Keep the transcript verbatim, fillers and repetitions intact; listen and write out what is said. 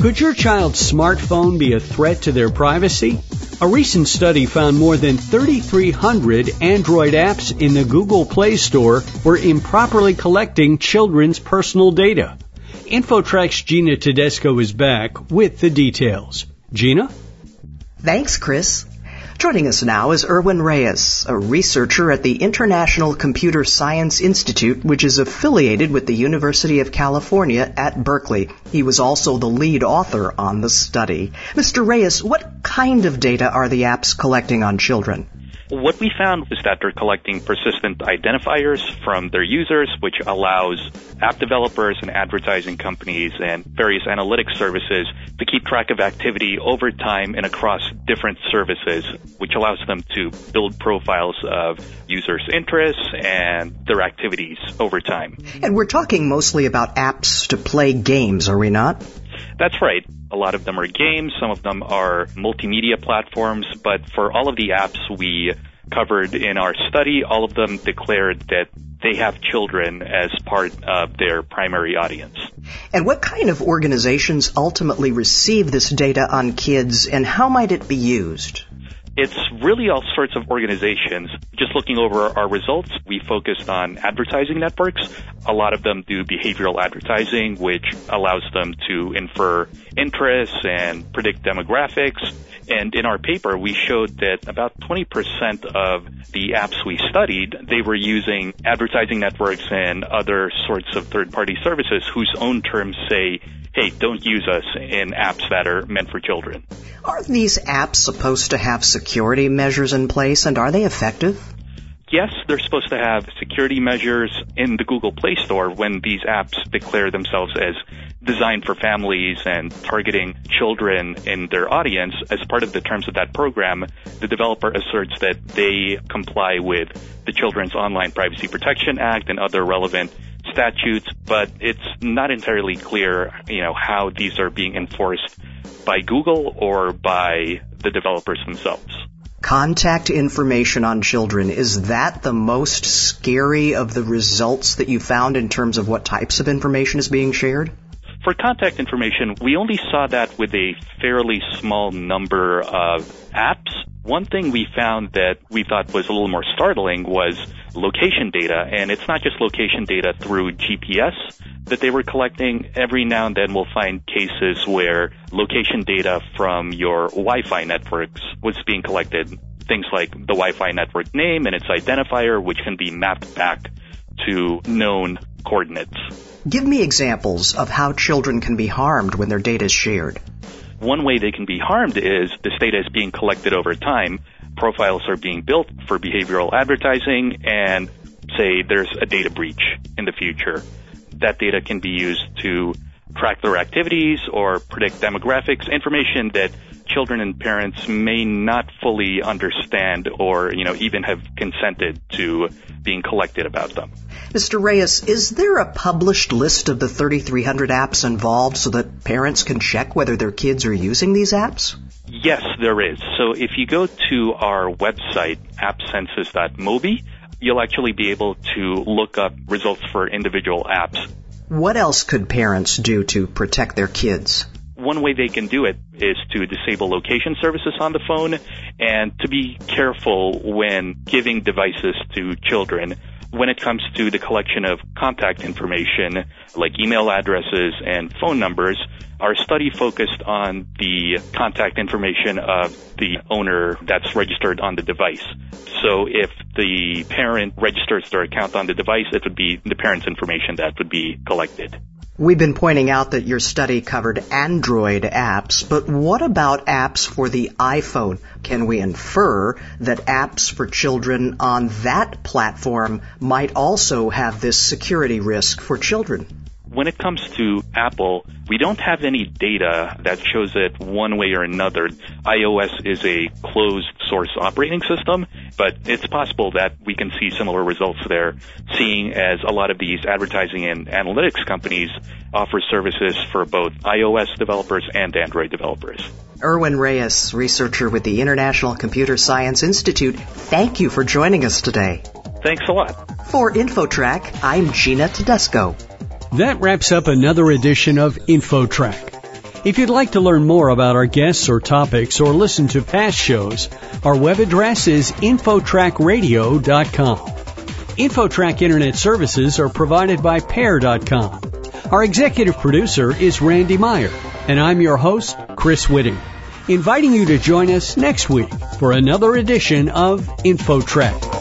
Could your child's smartphone be a threat to their privacy? A recent study found more than three thousand three hundred Android apps in the Google Play Store were improperly collecting children's personal data. InfoTrack's Gina Tedesco is back with the details. Gina? Thanks, Chris. Joining us now is Irwin Reyes, a researcher at the International Computer Science Institute, which is affiliated with the University of California at Berkeley. He was also the lead author on the study. Mister Reyes, what kind of data are the apps collecting on children? What we found is that they're collecting persistent identifiers from their users, which allows app developers and advertising companies and various analytics services to keep track of activity over time and across different services, which allows them to build profiles of users' interests and their activities over time. And we're talking mostly about apps to play games, are we not? That's right. A lot of them are games, some of them are multimedia platforms, but for all of the apps we covered in our study, all of them declared that they have children as part of their primary audience. And what kind of organizations ultimately receive this data on kids, and how might it be used? It's really all sorts of organizations. Just looking over our results, we focused on advertising networks. A lot of them do behavioral advertising, which allows them to infer interests and predict demographics. And in our paper, we showed that about twenty percent of the apps we studied, they were using advertising networks and other sorts of third-party services whose own terms say, hey, don't use us in apps that are meant for children. Are these apps supposed to have security measures in place, and are they effective? Yes, they're supposed to have security measures in the Google Play Store when these apps declare themselves as designed for families and targeting children in their audience. As part of the terms of that program, the developer asserts that they comply with the Children's Online Privacy Protection Act and other relevant statutes, but it's not entirely clear, you know, how these are being enforced by Google or by the developers themselves. Contact information on children, is that the most scary of the results that you found in terms of what types of information is being shared? For contact information, we only saw that with a fairly small number of apps. One thing we found that we thought was a little more startling was location data, and it's not just location data through G P S that they were collecting. Every now and then we'll find cases where location data from your Wi-Fi networks was being collected, things like the Wi-Fi network name and its identifier, which can be mapped back to known coordinates. Give me examples of how children can be harmed when their data is shared. One way they can be harmed is this data is being collected over time. Profiles are being built for behavioral advertising, and say there's a data breach in the future. That data can be used to track their activities or predict demographics, information that children and parents may not fully understand or, you know, even have consented to being collected about them. Mister Reyes, is there a published list of the three thousand three hundred apps involved so that parents can check whether their kids are using these apps? Yes, there is. So if you go to our website, app census dot mobi, you'll actually be able to look up results for individual apps. What else could parents do to protect their kids? One way they can do it is to disable location services on the phone and to be careful when giving devices to children when it comes to the collection of contact information like email addresses and phone numbers. Our study focused on the contact information of the owner that's registered on the device. So if the parent registers their account on the device, it would be the parent's information that would be collected. We've been pointing out that your study covered Android apps, but what about apps for the iPhone? Can we infer that apps for children on that platform might also have this security risk for children? When it comes to Apple, we don't have any data that shows it one way or another. iOS is a closed source operating system, but it's possible that we can see similar results there, seeing as a lot of these advertising and analytics companies offer services for both iOS developers and Android developers. Irwin Reyes, researcher with the International Computer Science Institute, thank you for joining us today. Thanks a lot. For InfoTrack, I'm Gina Tedesco. That wraps up another edition of InfoTrack. If you'd like to learn more about our guests or topics or listen to past shows, our web address is info track radio dot com. InfoTrack Internet services are provided by Pair dot com. Our executive producer is Randy Meyer, and I'm your host, Chris Whitting, inviting you to join us next week for another edition of InfoTrack.